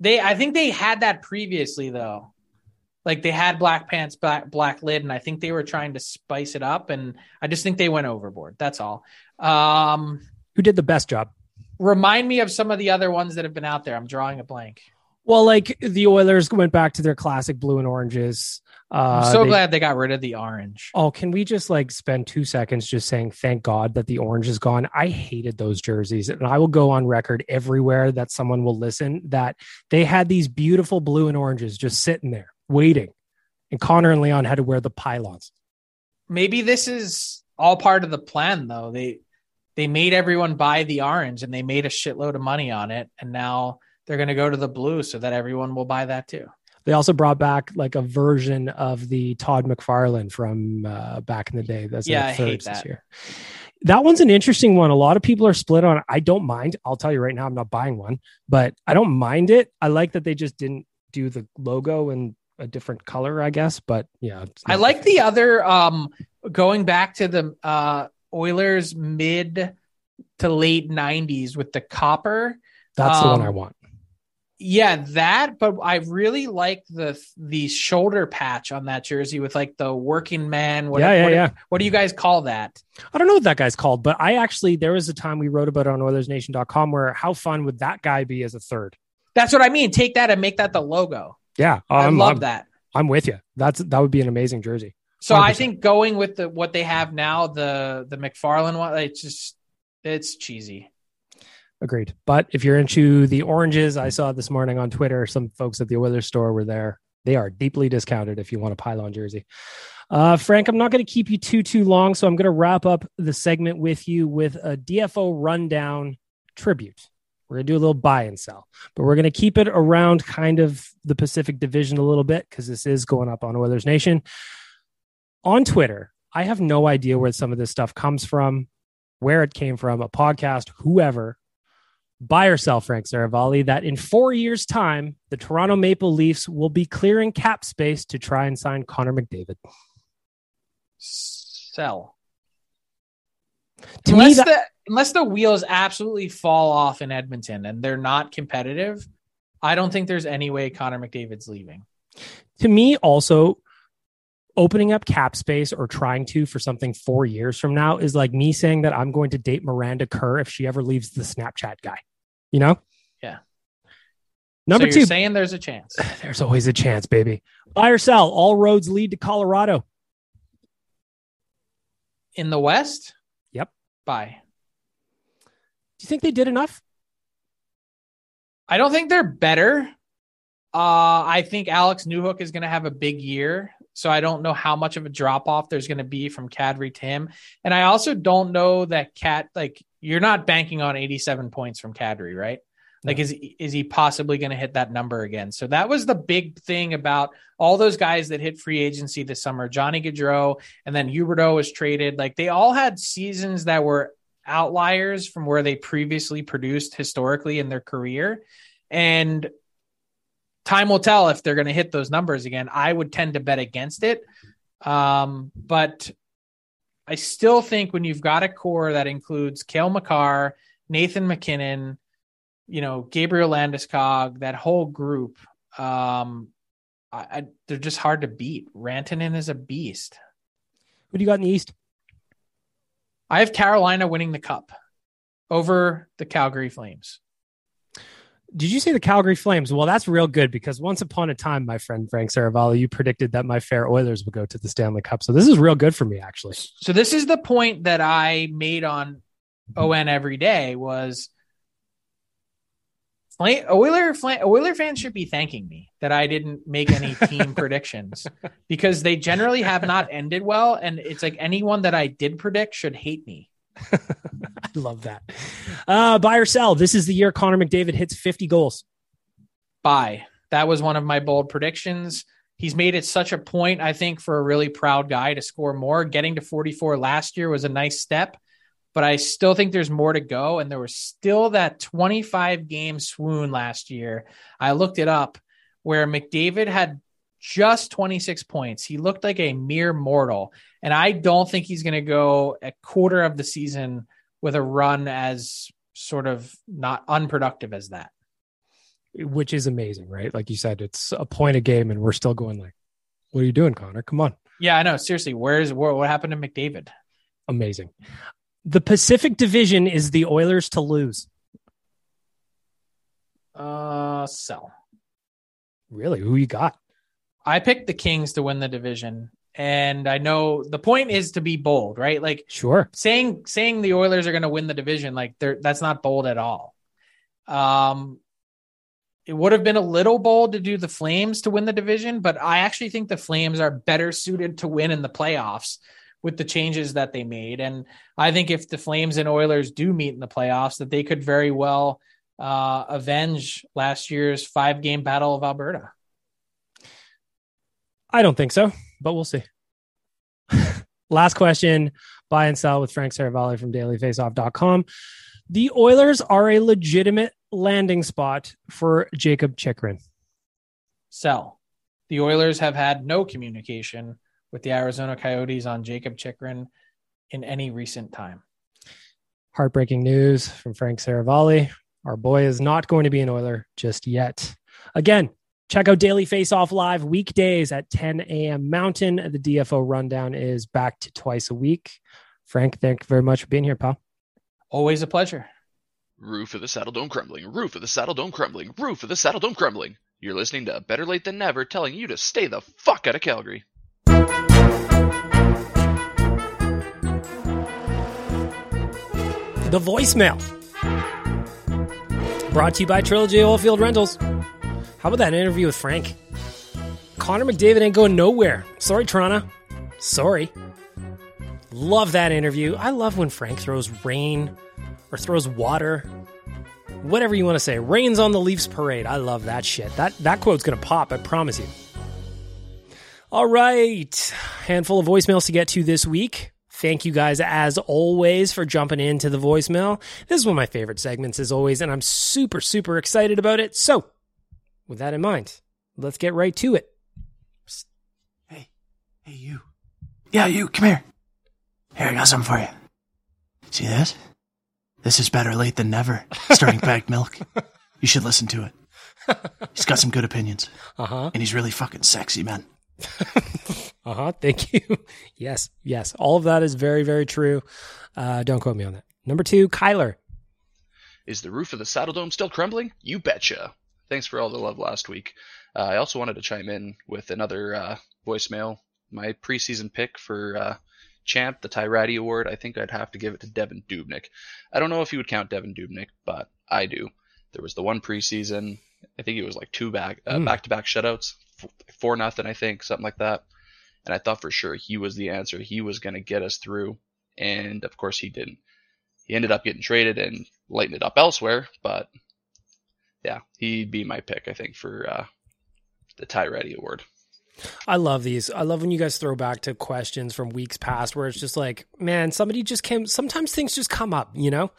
They, I think they had that previously, though. Like, they had black pants, black, black lid, and I think they were trying to spice it up, and I just think they went overboard. That's all. Um, who did the best job? Remind me of some of the other ones that have been out there. I'm drawing a blank. Well, like the Oilers went back to their classic blue and oranges. Uh, I'm so they, glad they got rid of the orange. Oh, can we just like spend two seconds just saying, thank God that the orange is gone. I hated those jerseys, and I will go on record everywhere that someone will listen that they had these beautiful blue and oranges just sitting there waiting. And Connor and Leon had to wear the pylons. Maybe this is all part of the plan though. They, they made everyone buy the orange and they made a shitload of money on it. And now they're going to go to the blue so that everyone will buy that too. They also brought back like a version of the Todd McFarlane from uh, back in the day. That's yeah, I hate that. Year. That one's an interesting one. A lot of people are split on it. I don't mind. I'll tell you right now, I'm not buying one, but I don't mind it. I like that they just didn't do the logo in a different color, I guess. But yeah, I like the other. Um, going back to the uh, Oilers mid to late nineties with the copper. That's um, the one I want. Yeah, that, but I really like the the shoulder patch on that jersey with like the working man. What, yeah, yeah, what, yeah. What do you guys call that? I don't know what that guy's called, but I actually, there was a time we wrote about it on Oilers Nation dot com where how fun would that guy be as a third? That's what I mean. Take that and make that the logo. Yeah. Um, I love I'm, that. I'm with you. That's That would be an amazing jersey. So one hundred percent. I think going with the what they have now, the the McFarlane one, it's just, it's cheesy. Agreed. But if you're into the oranges, I saw this morning on Twitter, some folks at the Oilers store were there. They are deeply discounted if you want a pylon jersey. Uh, Frank, I'm not going to keep you too, too long. So I'm going to wrap up the segment with you with a D F O rundown tribute. We're going to do a little buy and sell, but we're going to keep it around kind of the Pacific Division a little bit because this is going up on Oilers Nation. On Twitter, I have no idea where some of this stuff comes from, where it came from, a podcast, whoever. Buy or sell, Frank Seravalli, that in four years' time, the Toronto Maple Leafs will be clearing cap space to try and sign Connor McDavid. Sell. To unless, me that- the, unless the wheels absolutely fall off in Edmonton and they're not competitive, I don't think there's any way Connor McDavid's leaving. To me, also, opening up cap space or trying to for something four years from now is like me saying that I'm going to date Miranda Kerr if she ever leaves the Snapchat guy. You know? Yeah. Number so you're two, saying there's a chance. There's always a chance, baby. Buy or sell. All roads lead to Colorado. In the West? Yep. Buy. Do you think they did enough? I don't think they're better. Uh, I think Alex Newhook is going to have a big year. So I don't know how much of a drop-off there's going to be from Kadri to him. And I also don't know that Cat, like you're not banking on eighty-seven points from Kadri, right? Like, no. is, is he possibly going to hit that number again? So that was the big thing about all those guys that hit free agency this summer. Johnny Gaudreau, and then Huberdeau was traded. Like they all had seasons that were outliers from where they previously produced historically in their career. And time will tell if they're going to hit those numbers again. I would tend to bet against it. Um, but I still think when you've got a core that includes Cale Makar, Nathan MacKinnon, you know, Gabriel Landeskog, that whole group, um, I, I, they're just hard to beat. Rantanen is a beast. Who do you got in the East? I have Carolina winning the cup over the Calgary Flames. Did you say the Calgary Flames? Well, that's real good because once upon a time, my friend Frank Seravalli, you predicted that my fair Oilers would go to the Stanley Cup. So this is real good for me, actually. So this is the point that I made on O N Every Day was Oiler, Oiler fans should be thanking me that I didn't make any team predictions because they generally have not ended well. And it's like anyone that I did predict should hate me. I love that. Uh, buy or sell. This is the year Connor McDavid hits fifty goals. Buy. That was one of my bold predictions. He's made it such a point, I think, for a really proud guy to score more. Getting to forty-four last year was a nice step, but I still think there's more to go. And there was still that twenty-five game swoon last year. I looked it up where McDavid had just twenty-six points. He looked like a mere mortal. And I don't think he's going to go a quarter of the season with a run as sort of not unproductive as that. Which is amazing, right? Like you said, it's a point a game and we're still going like, what are you doing, Connor? Come on. Yeah, I know. Seriously, where's where, what happened to McDavid? Amazing. The Pacific Division is the Oilers to lose. Uh, sell. Really? Who you got? I picked the Kings to win the division. And I know the point is to be bold, right? Like, sure. Saying saying the Oilers are going to win the division, like, they're, that's not bold at all. Um, it would have been a little bold to do the Flames to win the division, but I actually think the Flames are better suited to win in the playoffs with the changes that they made. And I think if the Flames and Oilers do meet in the playoffs, that they could very well uh, avenge last year's five-game battle of Alberta. I don't think so, but we'll see. Last question, buy and sell with Frank Seravalli from daily faceoff dot com. The Oilers are a legitimate landing spot for Jacob Chychrun. Sell. The Oilers have had no communication with the Arizona Coyotes on Jacob Chychrun in any recent time. Heartbreaking news from Frank Seravalli. Our boy is not going to be an Oiler just yet. Again, check out Daily Faceoff live weekdays at ten a.m. Mountain. The D F O rundown is back to twice a week. Frank, thank you very much for being here, pal. Always a pleasure. Roof of the Saddle Dome crumbling. Roof of the Saddle Dome crumbling. Roof of the Saddle Dome crumbling. You're listening to Better Late Than Never, telling you to stay the fuck out of Calgary. The voicemail brought to you by Trilogy Oilfield Rentals. How about that interview with Frank? Connor McDavid ain't going nowhere. Sorry, Toronto. Sorry. Love that interview. I love when Frank throws rain or throws water. Whatever you want to say. Rain's on the Leafs parade. I love that shit. That that quote's going to pop, I promise you. All right. Handful of voicemails to get to this week. Thank you guys, as always, for jumping into the voicemail. This is one of my favorite segments, as always, and I'm super, super excited about it. So, with that in mind, let's get right to it. Psst. Hey, hey, you. Yeah, you, come here. Here, I got something for you. See this? This is Better Late Than Never, starring Bagged Milk. You should listen to it. He's got some good opinions. Uh-huh. And he's really fucking sexy, man. Uh-huh, thank you. Yes, yes. All of that is very, very true. Uh, don't quote me on that. Number two, Kyler. Is the roof of the Saddle Dome still crumbling? You betcha. Thanks for all the love last week. Uh, I also wanted to chime in with another uh, voicemail. My preseason pick for uh, Champ, the Tyrati Award, I think I'd have to give it to Devin Dubnik. I don't know if you would count Devin Dubnik, but I do. There was the one preseason. I think it was like two back, uh, mm. back-to-back shutouts, four nothing, I think, something like that. And I thought for sure he was the answer. He was going to get us through. And, of course, he didn't. He ended up getting traded and lighting it up elsewhere, but... yeah, he'd be my pick, I think, for uh, the Tyrati Award. I love these. I love when you guys throw back to questions from weeks past where it's just like, man, somebody just came. Sometimes things just come up, you know?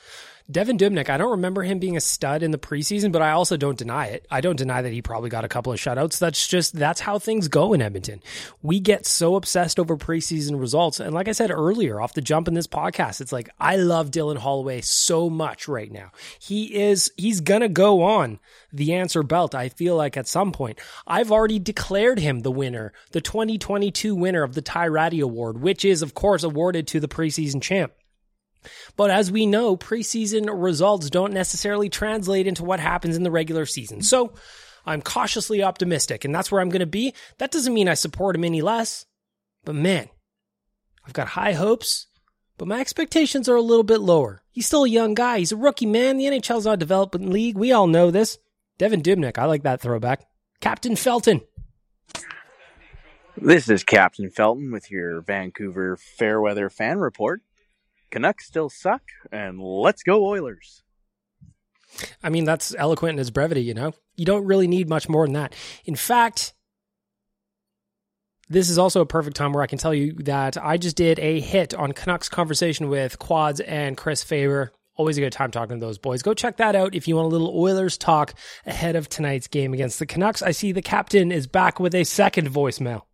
Devin Dubnik, I don't remember him being a stud in the preseason, but I also don't deny it. I don't deny that he probably got a couple of shutouts. That's just, that's how things go in Edmonton. We get so obsessed over preseason results. And like I said earlier, off the jump in this podcast, it's like, I love Dylan Holloway so much right now. He is, he's going to go on the answer belt, I feel like, at some point. I've already declared him the winner, the twenty twenty-two winner of the Tyrati Award, which is, of course, awarded to the preseason champ. But as we know, preseason results don't necessarily translate into what happens in the regular season. So I'm cautiously optimistic, and that's where I'm going to be. That doesn't mean I support him any less, but man, I've got high hopes, but my expectations are a little bit lower. He's still a young guy. He's a rookie, man. The N H L's not a development league. We all know this. Devin Dubnik, I like that throwback. Captain Felton. This is Captain Felton with your Vancouver Fairweather Fan Report. Canucks still suck, and let's go Oilers. I mean, that's eloquent in its brevity, you know? You don't really need much more than that. In fact, this is also a perfect time where I can tell you that I just did a hit on Canucks Conversation with Quads and Chris Faber. Always a good time talking to those boys. Go check that out if you want a little Oilers talk ahead of tonight's game against the Canucks. I see the captain is back with a second voicemail.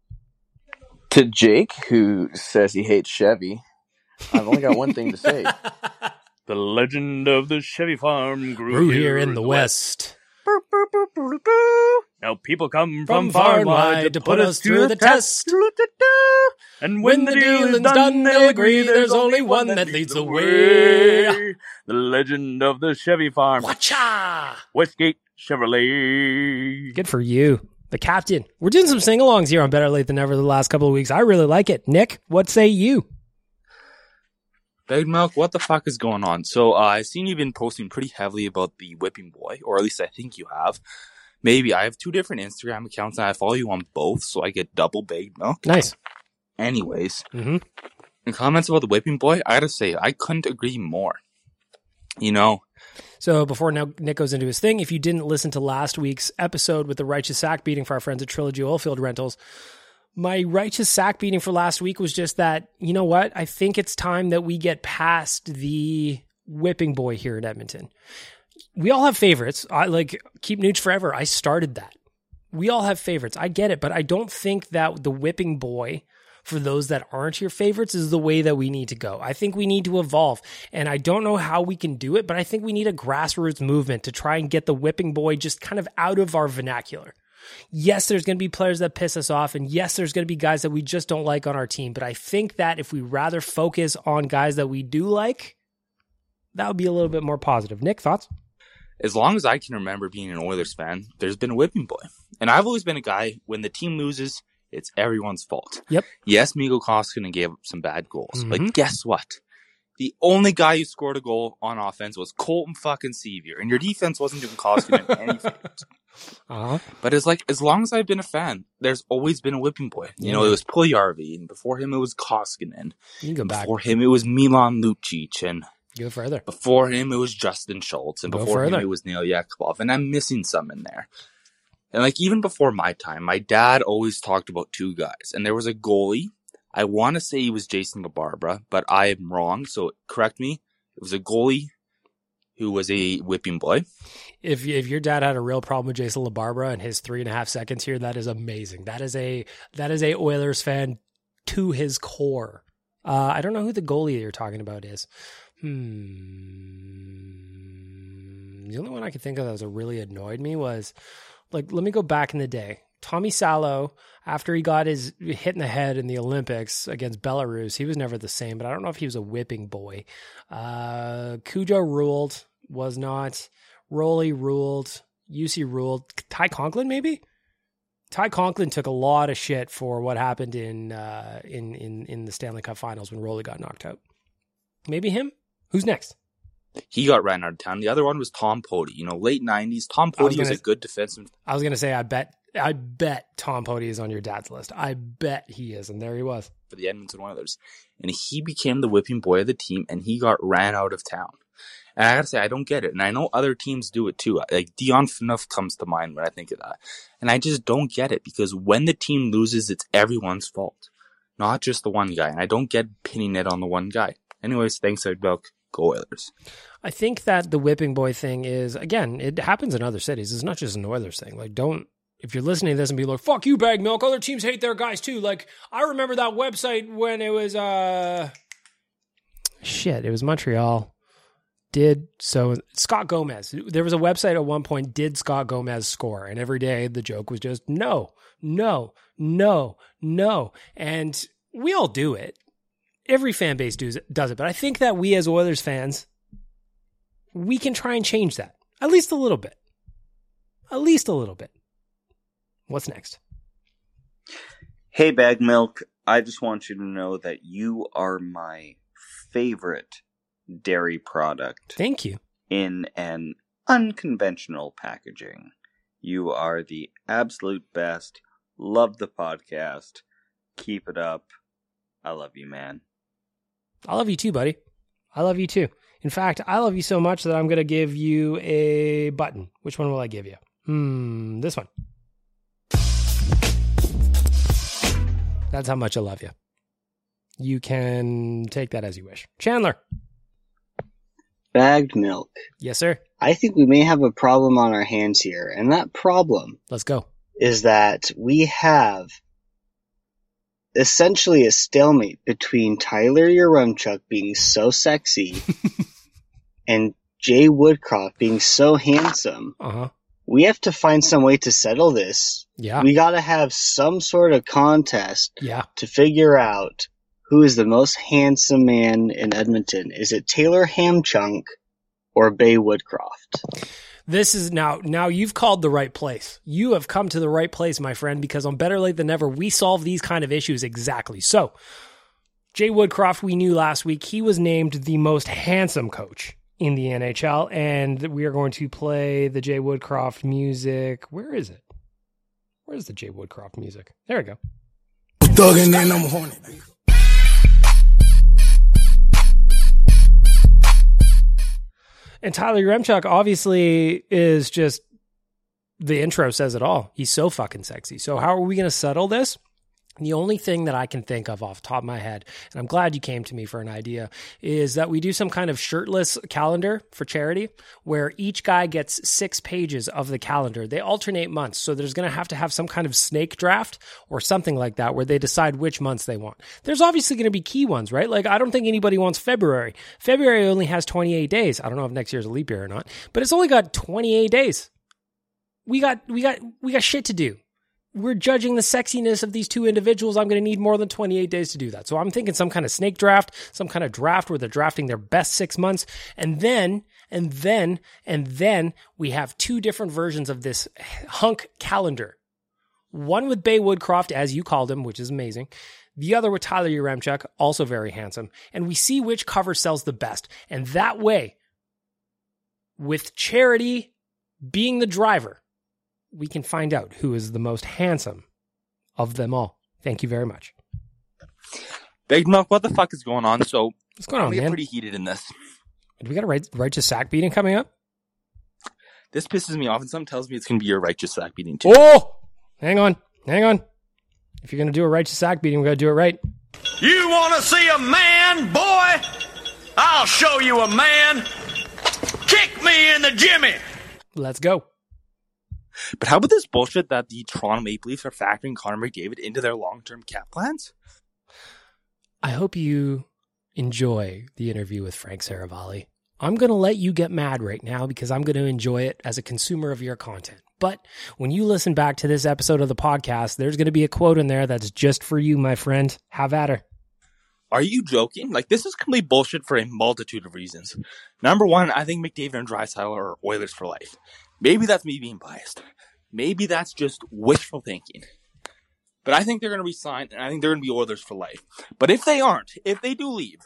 To Jake, who says he hates Chevy. I've only got one thing to say. The legend of the Chevy farm grew, grew here, here in the west. west. Now people come from, from far and wide to put us, us to the test. test. And when, when the, the dealing's done, done, they'll agree there's only one that leads the way. way. The legend of the Chevy farm. Watcha! Westgate Chevrolet. Good for you. The captain. We're doing some sing-alongs here on Better Late Than Never the last couple of weeks. I really like it. Nick, what say you? Big Milk, what the fuck is going on? So uh, I've seen you've been posting pretty heavily about the whipping boy, or at least I think you have. Maybe. I have two different Instagram accounts, and I follow you on both, so I get double Big Milk. Nice. Anyways, mm-hmm. in comments about the whipping boy, I gotta say, I couldn't agree more. You know? So before now Nick goes into his thing, if you didn't listen to last week's episode with the righteous sack beating for our friends at Trilogy Oil Field Rentals, my righteous sack beating for last week was just that, you know what? I think it's time that we get past the whipping boy here in Edmonton. We all have favorites. I like Keep Nooch Forever. I started that. We all have favorites. I get it, but I don't think that the whipping boy for those that aren't your favorites is the way that we need to go. I think we need to evolve, and I don't know how we can do it, but I think we need a grassroots movement to try and get the whipping boy just kind of out of our vernacular. Yes, there's going to be players that piss us off, and yes, there's going to be guys that we just don't like on our team, but I think that if we rather focus on guys that we do like, that would be a little bit more positive. Nick, thoughts? As long as I can remember being an Oilers fan, there's been a whipping boy. And I've always been a guy, when the team loses, it's everyone's fault. Yep. Yes, Mikko Koskinen gave up some bad goals, mm-hmm. but guess what? The only guy who scored a goal on offense was Colton fucking Sevier, and your defense wasn't doing Koskinen anything. Uh-huh. But it's like, as long as I've been a fan, there's always been a whipping boy. You yeah. know, it was Puljujarvi, and before him it was Koskinen. You can go back. Before him it was Milan Lucic, and go further. Before him it was Justin Schultz, and go before further. him it was Neil Yakupov, and I'm missing some in there. And like, even before my time, my dad always talked about two guys, and there was a goalie. I want to say he was Jason LaBarbera, but I am wrong, so correct me. It was a goalie who was a whipping boy. If if your dad had a real problem with Jason LaBarbera and his three and a half seconds here, that is amazing. That is a that is a Oilers fan to his core. Uh, I don't know who the goalie you're talking about is. Hmm. The only one I could think of that was a really annoyed me was, like, let me go back in the day. Tommy Salo, after he got his hit in the head in the Olympics against Belarus, he was never the same, but I don't know if he was a whipping boy. Uh, Cujo ruled, was not. Roley ruled. U C ruled. Ty Conklin, maybe? Ty Conklin took a lot of shit for what happened in uh, in, in, in the Stanley Cup Finals when Roley got knocked out. Maybe him? Who's next? He got ran out of town. The other one was Tom Pody. You know, late nineties. Tom Pody was, gonna, was a good defenseman. I was going to say, I bet I bet Tom Pody is on your dad's list. I bet he is, and there he was. For the Edmonton Oilers. And he became the whipping boy of the team, and he got ran out of town. And I got to say, I don't get it. And I know other teams do it too. Like, Dion Phaneuf comes to mind when I think of that. And I just don't get it, because when the team loses, it's everyone's fault. Not just the one guy. And I don't get pinning it on the one guy. Anyways, thanks, Ed Belk. Go Oilers. I think that the whipping boy thing is, again, it happens in other cities. It's not just an Oilers thing. Like, don't, if you're listening to this and be like, fuck you, Bag Milk, other teams hate their guys too. Like, I remember that website when it was, uh, shit, it was Montreal. Did, so, Scott Gomez. There was a website at one point, did Scott Gomez score? And every day the joke was just, no, no, no, no. And we all do it. Every fan base does it, does it, but I think that we as Oilers fans, we can try and change that. At least a little bit. At least a little bit. What's next? Hey, Bag Milk. I just want you to know that you are my favorite dairy product. Thank you. In an unconventional packaging. You are the absolute best. Love the podcast. Keep it up. I love you, man. I love you too, buddy. I love you too. In fact, I love you so much that I'm going to give you a button. Which one will I give you? Hmm, this one. That's how much I love you. You can take that as you wish. Chandler. Bagged Milk. Yes, sir. I think we may have a problem on our hands here. And that problem. Let's go. Is that we have essentially a stalemate between Tyler Yaremchuk being so sexy and Jay Woodcroft being so handsome, uh-huh. we have to find some way to settle this. Yeah. We got to have some sort of contest yeah. to figure out who is the most handsome man in Edmonton. Is it Taylor Hamchunk or Bay Woodcroft? This is now, now you've called the right place. You have come to the right place, my friend, because on Better Late Than Never, we solve these kind of issues exactly. So Jay Woodcroft, we knew last week, he was named the most handsome coach in the N H L, and we are going to play the Jay Woodcroft music. Where is it? Where's the Jay Woodcroft music? There we go. Thuggin' and I'm horny. And Tyler Yaremchuk obviously is just, the intro says it all. He's so fucking sexy. So how are we going to settle this? The only thing that I can think of off the top of my head, and I'm glad you came to me for an idea, is that we do some kind of shirtless calendar for charity where each guy gets six pages of the calendar. They alternate months, so there's going to have to have some kind of snake draft or something like that where they decide which months they want. There's obviously going to be key ones, right? Like, I don't think anybody wants February. February only has twenty-eight days. I don't know if next year's a leap year or not, but it's only got twenty-eight days. We got, we got, we got shit to do. We're judging the sexiness of these two individuals. I'm going to need more than twenty-eight days to do that. So I'm thinking some kind of snake draft, some kind of draft where they're drafting their best six months. And then, and then, and then we have two different versions of this hunk calendar. One with Bay Woodcroft, as you called him, which is amazing. The other with Tyler Yaremchuk, also very handsome. And we see which cover sells the best. And that way, with charity being the driver, we can find out who is the most handsome of them all. Thank you very much. Big Muck, what the fuck is going on? So what's going on, we man? Pretty heated in this. Do we got a right, righteous sack beating coming up? This pisses me off, and something tells me it's going to be your righteous sack beating too. Oh, hang on, hang on. If you're going to do a righteous sack beating, we got to do it right. You want to see a man, boy? I'll show you a man. Kick me in the jimmy. Let's go. But how about this bullshit that the Toronto Maple Leafs are factoring Connor McDavid into their long-term cap plans? I hope you enjoy the interview with Frank Seravalli. I'm going to let you get mad right now because I'm going to enjoy it as a consumer of your content. But when you listen back to this episode of the podcast, there's going to be a quote in there that's just for you, my friend. Have at her. Are you joking? Like, this is complete bullshit for a multitude of reasons. Number one, I think McDavid and Draisaitl are Oilers for life. Maybe that's me being biased. Maybe that's just wishful thinking. But I think they're going to resign, and I think they're going to be Oilers for life. But if they aren't, if they do leave,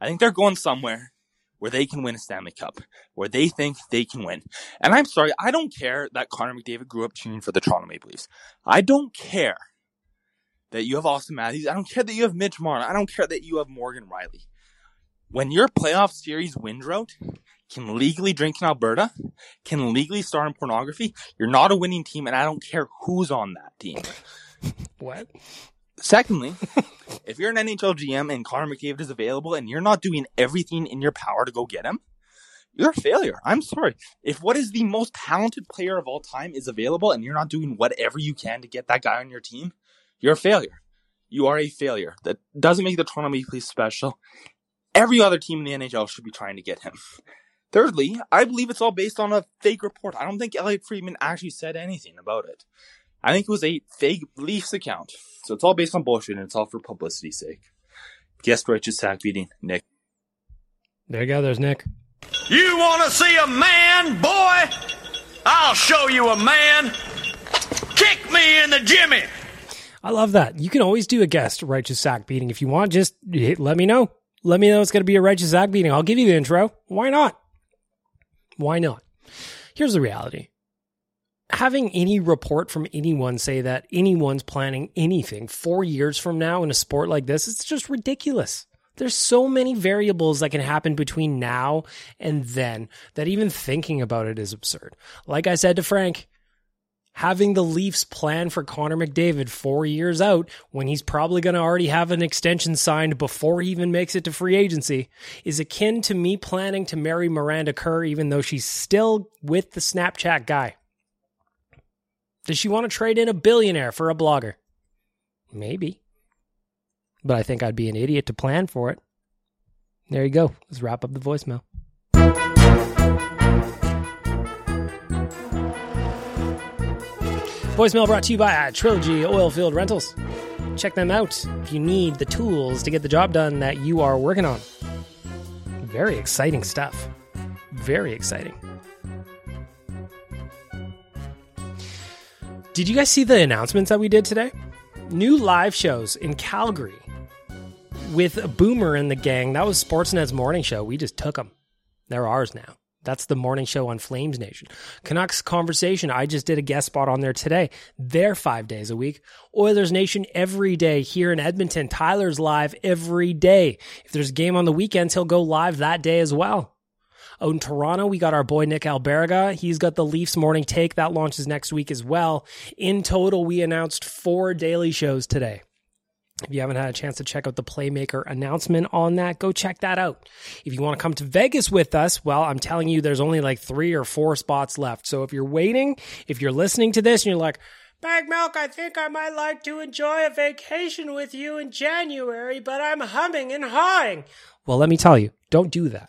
I think they're going somewhere where they can win a Stanley Cup, where they think they can win. And I'm sorry, I don't care that Connor McDavid grew up cheering for the Toronto Maple Leafs. I don't care that you have Austin Matthews. I don't care that you have Mitch Marner. I don't care that you have Morgan Riley. When your playoff series win drought can legally drink in Alberta, can legally star in pornography, you're not a winning team, and I don't care who's on that team. What? Secondly, if you're an N H L G M and Connor McDavid is available and you're not doing everything in your power to go get him, you're a failure. I'm sorry. If what is the most talented player of all time is available and you're not doing whatever you can to get that guy on your team, you're a failure. You are a failure. That doesn't make the Toronto Maple Leafs special. Every other team in the N H L should be trying to get him. Thirdly, I believe it's all based on a fake report. I don't think Elliot Friedman actually said anything about it. I think it was a fake Leafs account. So it's all based on bullshit, and it's all for publicity's sake. Guest righteous sack beating, Nick. There you go, there's Nick. You want to see a man, boy? I'll show you a man. Kick me in the jimmy. I love that. You can always do a guest righteous sack beating. If you want, just hit, let me know. Let me know it's going to be a righteous sack beating. I'll give you the intro. Why not? Why not? Here's the reality. Having any report from anyone say that anyone's planning anything four years from now in a sport like this, it's just ridiculous. There's so many variables that can happen between now and then that even thinking about it is absurd. Like I said to Frank, having the Leafs plan for Connor McDavid four years out when he's probably going to already have an extension signed before he even makes it to free agency is akin to me planning to marry Miranda Kerr even though she's still with the Snapchat guy. Does she want to trade in a billionaire for a blogger? Maybe. But I think I'd be an idiot to plan for it. There you go. Let's wrap up the voicemail. Voicemail brought to you by Trilogy Oil Field Rentals. Check them out if you need the tools to get the job done that you are working on. Very exciting stuff. Very exciting. Did you guys see the announcements that we did today? New live shows in Calgary with Boomer and the gang. That was Sportsnet's morning show. We just took them. They're ours now. That's the morning show on Flames Nation. Canucks Conversation, I just did a guest spot on there today. They're five days a week. Oilers Nation every day here in Edmonton. Tyler's live every day. If there's a game on the weekends, he'll go live that day as well. Oh, in Toronto, we got our boy Nick Alberga. He's got the Leafs Morning Take. That launches next week as well. In total, we announced four daily shows today. If you haven't had a chance to check out the Playmaker announcement on that, go check that out. If you want to come to Vegas with us, well, I'm telling you, there's only like three or four spots left. So if you're waiting, if you're listening to this and you're like, Bag Milk, I think I might like to enjoy a vacation with you in January, but I'm humming and hawing. Well, let me tell you, don't do that.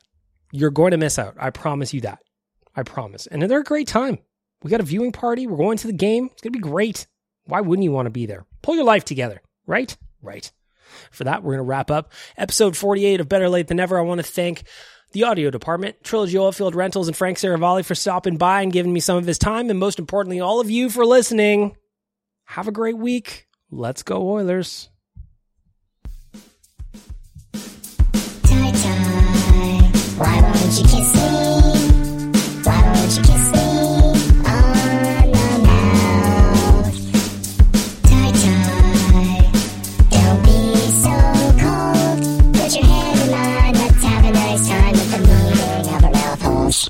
You're going to miss out. I promise you that. I promise. And they're a great time. We got a viewing party. We're going to the game. It's going to be great. Why wouldn't you want to be there? Pull your life together, right? Right. For that, we're going to wrap up episode forty-eight of Better Late Than Never. I want to thank the audio department, Trilogy Oilfield Rentals, and Frank Seravalli for stopping by and giving me some of his time. And most importantly, all of you for listening. Have a great week. Let's go, Oilers. Why won't you kiss me? Why won't you kiss me on the mouth? Tie tie, don't be so cold. Put your hand in mine, let's have a nice time with the meaning of our mouthholes.